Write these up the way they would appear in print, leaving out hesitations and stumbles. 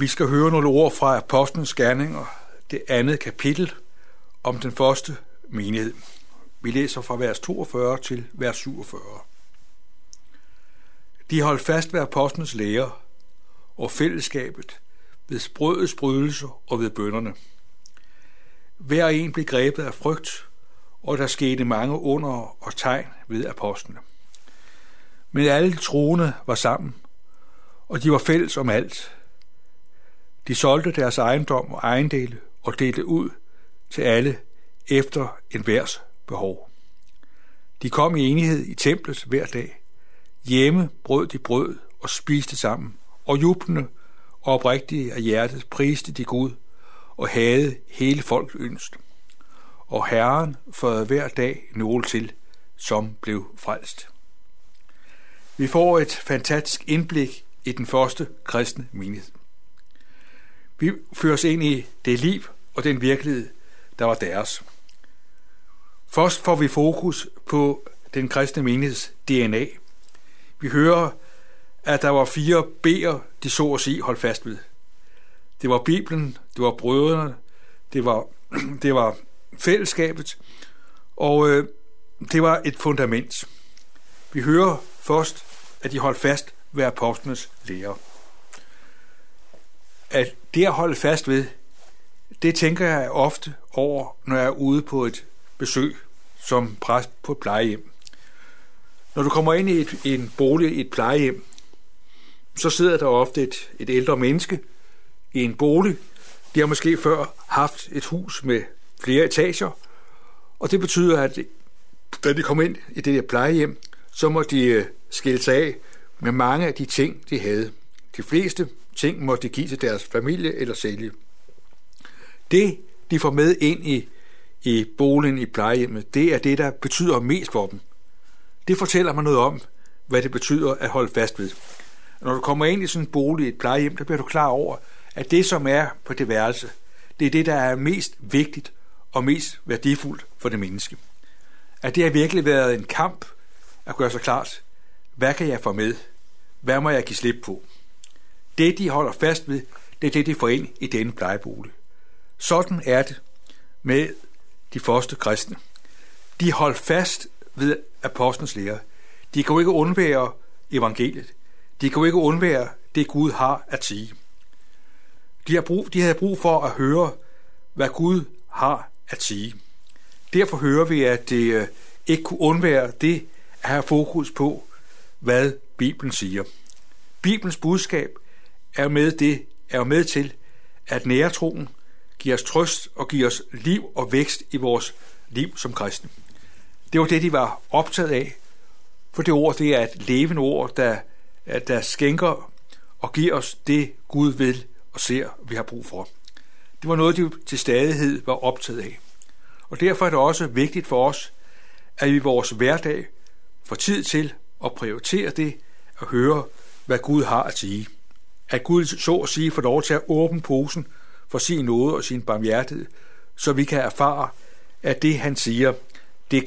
Vi skal høre nogle ord fra Apostlenes Gerninger, det andet kapitel, om den første menighed. Vi læser fra vers 42 til vers 47. De holdt fast ved apostlenes lære og fællesskabet, ved brødets brydelse og ved bønnerne. Hver en blev grebet af frygt, og der skete mange under og tegn ved apostlene. Men alle troende var sammen, og de var fælles om alt. De solgte deres ejendom og ejendele og delte ud til alle efter enhvers behov. De kom i enighed i templet hver dag. Hjemme brød de brød og spiste sammen, og jublende og oprigtige af hjertet priste de Gud og havde hele folks ynst. Og Herren førte hver dag nogle til, som blev frelst. Vi får et fantastisk indblik i den første kristne menighed. Vi føres ind i det liv og den virkelighed, der var deres. Først får vi fokus på den kristne menigheds DNA. Vi hører, at der var 4 B'er, de så at sige holdt fast ved. Det var Bibelen, det var brødrene, det var fællesskabet, og det var et fundament. Vi hører først, at de holdt fast ved apostlenes lære. At det at holde fast ved, det tænker jeg ofte over, når jeg er ude på et besøg som præst på et plejehjem. Når du kommer ind i en bolig i et plejehjem, så sidder der ofte et ældre menneske i en bolig. De har måske før haft et hus med flere etager, og det betyder, at da de kommer ind i det der plejehjem, så må de skille sig af med mange af de ting, de havde. De fleste ting måtte de give til deres familie eller sælge. Det, de får med ind i boligen i plejehjemmet, det er det, der betyder mest for dem. Det fortæller mig noget om, hvad det betyder at holde fast ved. Når du kommer ind i sådan en bolig i et plejehjem, der bliver du klar over, at det, som er på det værelse, det er det, der er mest vigtigt og mest værdifuldt for det menneske. At det har virkelig været en kamp at gøre sig klart, hvad kan jeg få med? Hvad må jeg give slip på? Det, de holder fast ved, det er det, de får ind i denne plejebolig. Sådan er det med de første kristne. De holdt fast ved apostlenes lære. De kunne ikke undvære evangeliet. De kunne ikke undvære det, Gud har at sige. De havde brug for at høre, hvad Gud har at sige. Derfor hører vi, at det ikke kunne undvære det at have fokus på, hvad Bibelen siger. Bibelens budskab er med til, at nære troen giver os trøst og giver os liv og vækst i vores liv som kristne. Det var det, de var optaget af, for det ord, det er et levende ord, der skænker og giver os det, Gud vil og ser, vi har brug for. Det var noget, de til stadighed var optaget af. Og derfor er det også vigtigt for os, at vi i vores hverdag får tid til at prioritere det og høre, hvad Gud har at sige. At Gud så at sige får lov til at åbne posen for sin nåde og sin barmhjertighed, så vi kan erfare, at det, han siger, det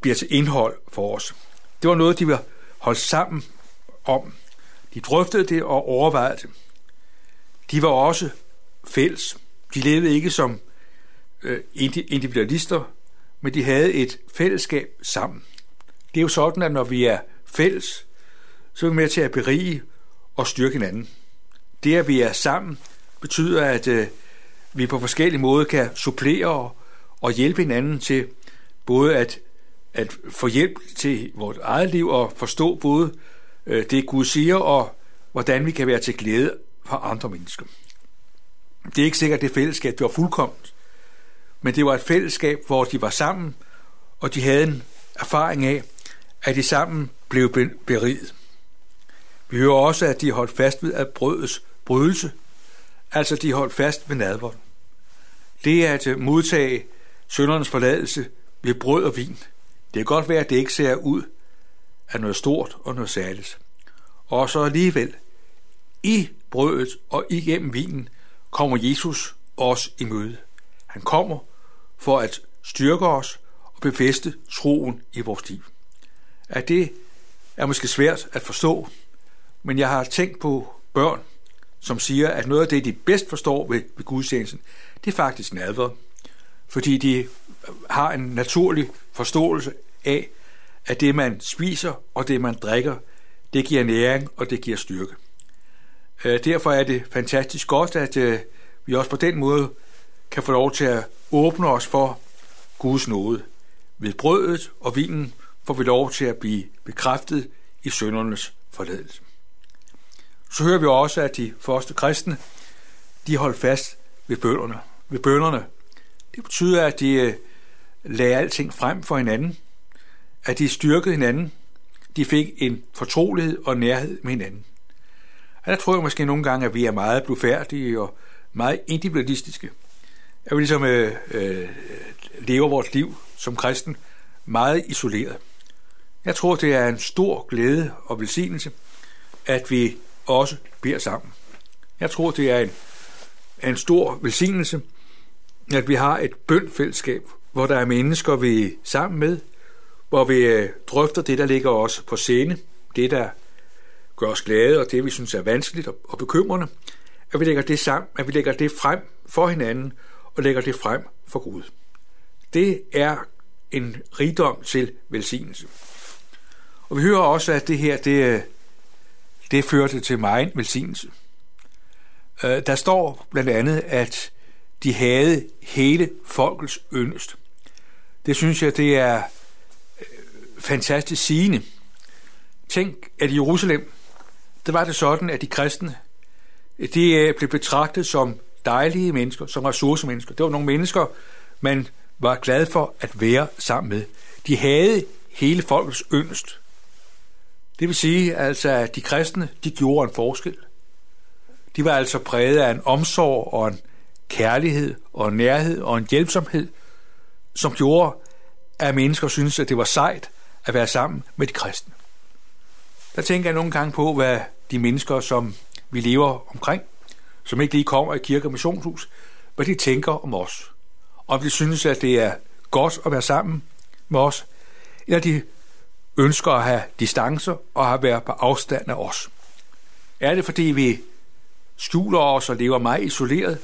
bliver til indhold for os. Det var noget, de var holdt sammen om. De drøftede det og overvejede det. De var også fælles. De levede ikke som individualister, men de havde et fællesskab sammen. Det er jo sådan, at når vi er fælles, så er vi med til at berige og styrke hinanden. Det, at vi er sammen, betyder, at vi på forskellige måder kan supplere og hjælpe hinanden til både at få hjælp til vores eget liv og forstå både det, Gud siger, og hvordan vi kan være til glæde for andre mennesker. Det er ikke sikkert, det fællesskab det var fuldkomment, men det var et fællesskab, hvor de var sammen, og de havde en erfaring af, at de sammen blev beriget. Vi hører også, at de holdt fast ved at brødets brydelse, altså de holdt fast ved nadveren. Det er at modtage syndernes forladelse ved brød og vin. Det kan godt være, at det ikke ser ud af noget stort og noget særligt. Og så alligevel, i brødet og igennem vinen, kommer Jesus os i møde. Han kommer for at styrke os og befæste troen i vores liv. At det er måske svært at forstå, men jeg har tænkt på børn, som siger, at noget af det, de bedst forstår ved gudstjenesten, det er faktisk nadver. Fordi de har en naturlig forståelse af, at det, man spiser og det, man drikker, det giver næring og det giver styrke. Derfor er det fantastisk godt, at vi også på den måde kan få lov til at åbne os for Guds nåde. Ved brødet og vinen får vi lov til at blive bekræftet i syndernes forladelse. Så hører vi også, at de første kristne, de holdt fast ved bønnerne. Det betyder, at de lagde alting frem for hinanden, at de styrkede hinanden, de fik en fortrolighed og nærhed med hinanden. Og der tror jeg måske nogle gange, at vi er meget blufærdige og meget individualistiske. At vi ligesom lever vores liv som kristen meget isoleret. Jeg tror, det er en stor glæde og velsignelse, at vi også beder sammen. Jeg tror, det er en stor velsignelse, at vi har et bønfællesskab, hvor der er mennesker, vi er sammen med, hvor vi drøfter det, der ligger os på scene, det, der gør os glade, og det, vi synes er vanskeligt og bekymrende, at vi lægger det sammen, at vi lægger det frem for hinanden, og lægger det frem for Gud. Det er en rigdom til velsignelse. Og vi hører også, at det her, det førte til megen velsignelse. Der står blandt andet, at de havde hele folkets yndest. Det synes jeg, det er fantastisk sigende. Tænk, at i Jerusalem, der var det sådan, at de kristne, de blev betragtet som dejlige mennesker, som ressourcemennesker. Det var nogle mennesker, man var glad for at være sammen med. De havde hele folkets yndest. Det vil sige, altså, at de kristne, de gjorde en forskel. De var altså præget af en omsorg og en kærlighed og en nærhed og en hjælpsomhed, som gjorde, at mennesker syntes, at det var sejt at være sammen med de kristne. Der tænker jeg nogle gange på, hvad de mennesker, som vi lever omkring, som ikke lige kommer i kirke og missionshus, hvad de tænker om os. Om de synes, at det er godt at være sammen med os, eller de ønsker at have distancer og at være på afstand af os. Er det, fordi vi skjuler os og lever meget isoleret,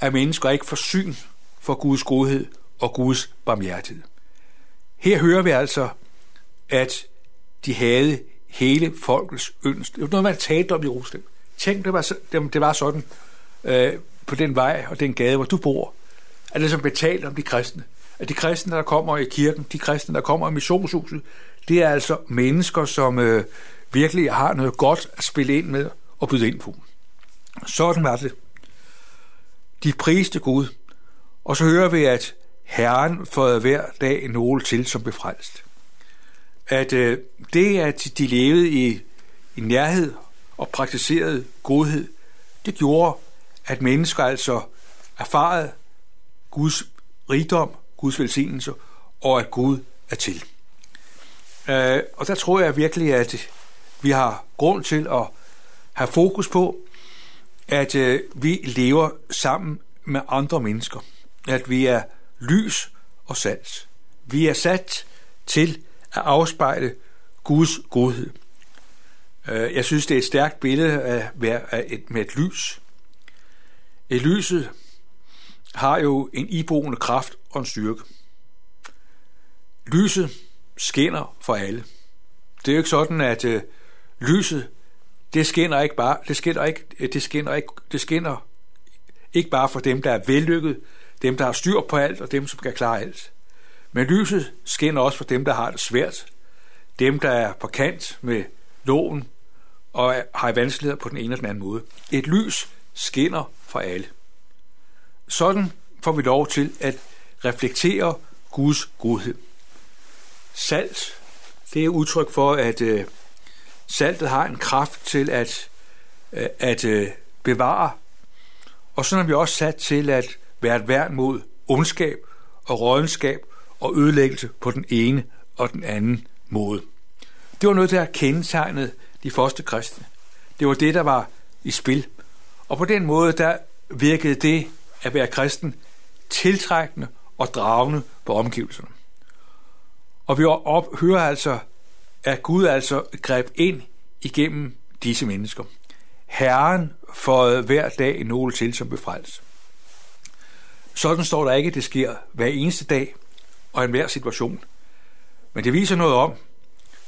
at mennesker ikke får syn for Guds godhed og Guds barmhjertighed? Her hører vi altså, at de havde hele folkets yndest. Det var noget, man talte om i Jerusalem. Tænk, det var sådan på den vej og den gade, hvor du bor, at det som blev talt om de kristne. At de kristne, der kommer i kirken, de kristne, der kommer i missionshuset, det er altså mennesker, som virkelig har noget godt at spille ind med og byde ind på. Sådan var det. De priste Gud, og så hører vi, at Herren får hver dag nogle til som befrelst. At det, at de levede i nærhed og praktiserede godhed, det gjorde, at mennesker altså erfarede Guds rigdom, Guds velsignelse, og at Gud er til. Og der tror jeg virkelig, at vi har grund til at have fokus på, at vi lever sammen med andre mennesker. At vi er lys og salt. Vi er sat til at afspejle Guds godhed. Jeg synes, det er et stærkt billede at være med et lys. Et lyset har jo en iboende kraft og en styrke. Lyset skinner for alle. Det er jo ikke sådan, at lyset, det skinner ikke bare for dem, der er vellykket, dem, der har styr på alt, og dem, som kan klare alt. Men lyset skinner også for dem, der har det svært, dem, der er på kant med loven og har vanskeligheder på den ene eller den anden måde. Et lys skinner for alle. Sådan får vi lov til at reflektere Guds godhed. Salt, det er udtryk for, at saltet har en kraft til at bevare, og sådan er vi også sat til at være et værn mod ondskab og rådenskab og ødelæggelse på den ene og den anden måde. Det var noget, der kendetegnede de første kristne. Det var det, der var i spil. Og på den måde, der virkede det at være kristen tiltrækkende og dragende på omgivelserne. Og vi hører altså, at Gud altså greb ind igennem disse mennesker. Herren for hver dag nogle til, som befrelst. Sådan står der ikke, at det sker hver eneste dag og enhver situation. Men det viser noget om,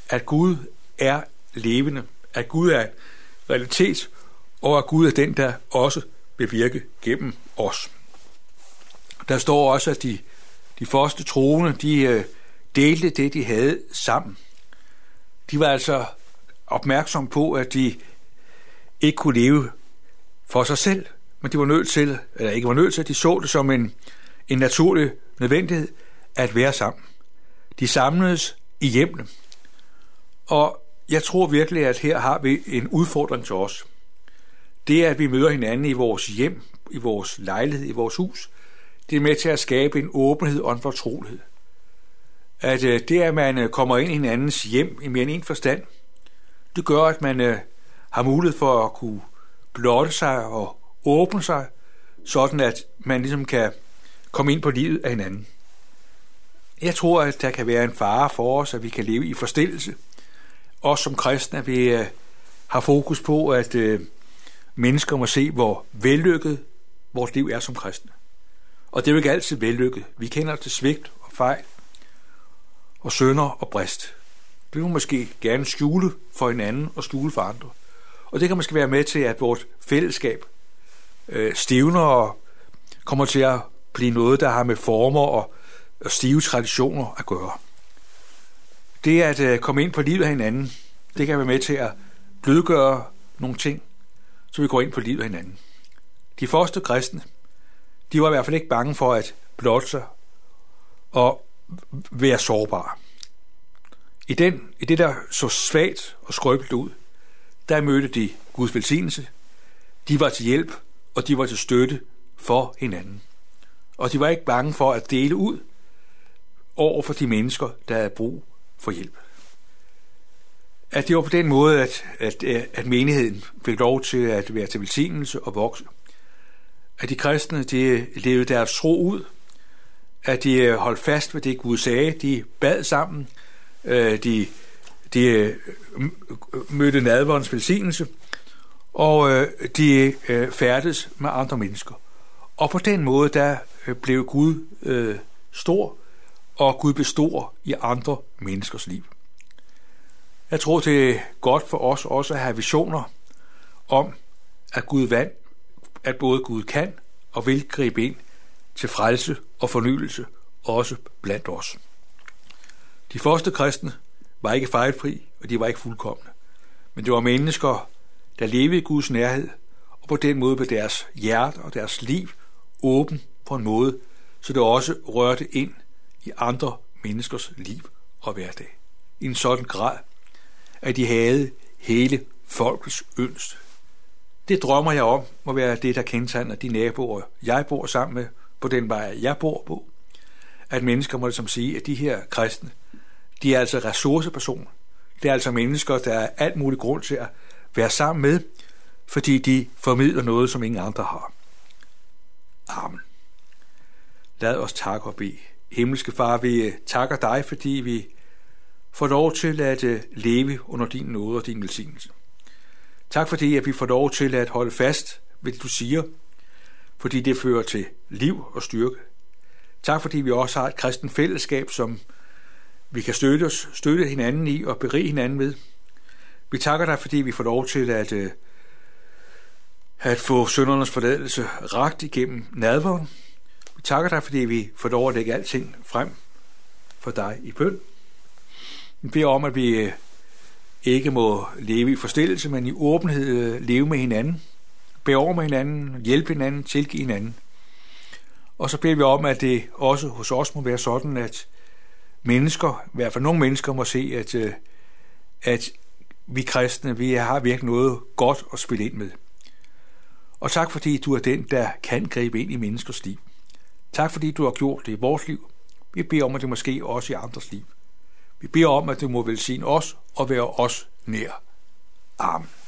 at Gud er levende, at Gud er en realitet, og at Gud er den, der også vil virke gennem os. Der står også, at de første troende, de delte det, de havde sammen. De var altså opmærksomme på, at de ikke kunne leve for sig selv, men de var nødt til, eller ikke var nødt til, de så det som en naturlig nødvendighed at være sammen. De samledes i hjemmene. Og jeg tror virkelig, at her har vi en udfordring til os. Det, at vi møder hinanden i vores hjem, i vores lejlighed, i vores hus, det er med til at skabe en åbenhed og en fortrolighed. At det, at man kommer ind i hinandens hjem i mere end en forstand, det gør, at man har mulighed for at kunne blotte sig og åbne sig, sådan at man ligesom kan komme ind på livet af hinanden. Jeg tror, at der kan være en fare for os, at vi kan leve i forstillelse. Også som kristne, at vi har fokus på, at mennesker må se, hvor vellykket vores liv er som kristne. Og det er jo ikke altid vellykket. Vi kender til svigt og fejl og synder og brist. Det vil måske gerne skjule for hinanden og skjule for andre. Og det kan måske være med til, at vores fællesskab stivner og kommer til at blive noget, der har med former og stive traditioner at gøre. Det at komme ind på livet af hinanden, det kan være med til at blødgøre nogle ting, så vi går ind på livet af hinanden. De første kristne, de var i hvert fald ikke bange for at blotte sig og være sårbare. I det, der så svagt og skrøbeligt ud, der mødte de Guds velsignelse. De var til hjælp, og de var til støtte for hinanden. Og de var ikke bange for at dele ud over for de mennesker, der havde brug for hjælp. At det var på den måde, at menigheden fik lov til at være til velsignelse og vokse. At de kristne, de levede deres tro ud. At de holdt fast ved det, Gud sagde. De bad sammen. De mødte nadverens velsignelse. Og de færdes med andre mennesker. Og på den måde, der blev Gud stor, og Gud består i andre menneskers liv. Jeg tror, det er godt for os også at have visioner om, at Gud vandt, at både Gud kan og vil gribe ind til frelse og fornyelse, også blandt os. De første kristne var ikke fejlfri, og de var ikke fuldkomne. Men det var mennesker, der levede i Guds nærhed, og på den måde blev deres hjerte og deres liv åben på en måde, så det også rørte ind i andre menneskers liv og hverdag. I en sådan grad, at de havde hele folkets ønske. Det drømmer jeg om, må være det, der kendetegner de naboer, jeg bor sammen med, på den vej, jeg bor på. At mennesker må ligesom sige, at de her kristne, de er altså ressourcepersoner. Det er altså mennesker, der er alt mulig grund til at være sammen med, fordi de formidler noget, som ingen andre har. Amen. Lad os takke og bede. Himmelske Far, vi takker dig, fordi vi får lov til at leve under din nåde og din velsignelse. Tak fordi, at vi får lov til at holde fast ved det, du siger, fordi det fører til liv og styrke. Tak fordi vi også har et kristent fællesskab, som vi kan støtte hinanden i og berige hinanden med. Vi takker dig, fordi vi får lov til at få syndernes forladelse rakt igennem nadveren. Vi takker dig, fordi vi får lov at lægge alting frem for dig i bøn. Vi beder om, at vi ikke må leve i forstillelse, men i åbenhed leve med hinanden, bære over med hinanden, hjælpe hinanden, tilgive hinanden. Og så beder vi om, at det også hos os må være sådan, at mennesker, i hvert fald nogle mennesker, må se, at vi kristne, vi har virkelig noget godt at spille ind med. Og tak fordi du er den, der kan gribe ind i menneskers liv. Tak fordi du har gjort det i vores liv. Vi beder om, at det måske også i andres liv. Vi beder om, at du må velsigne os og være os nær. Amen.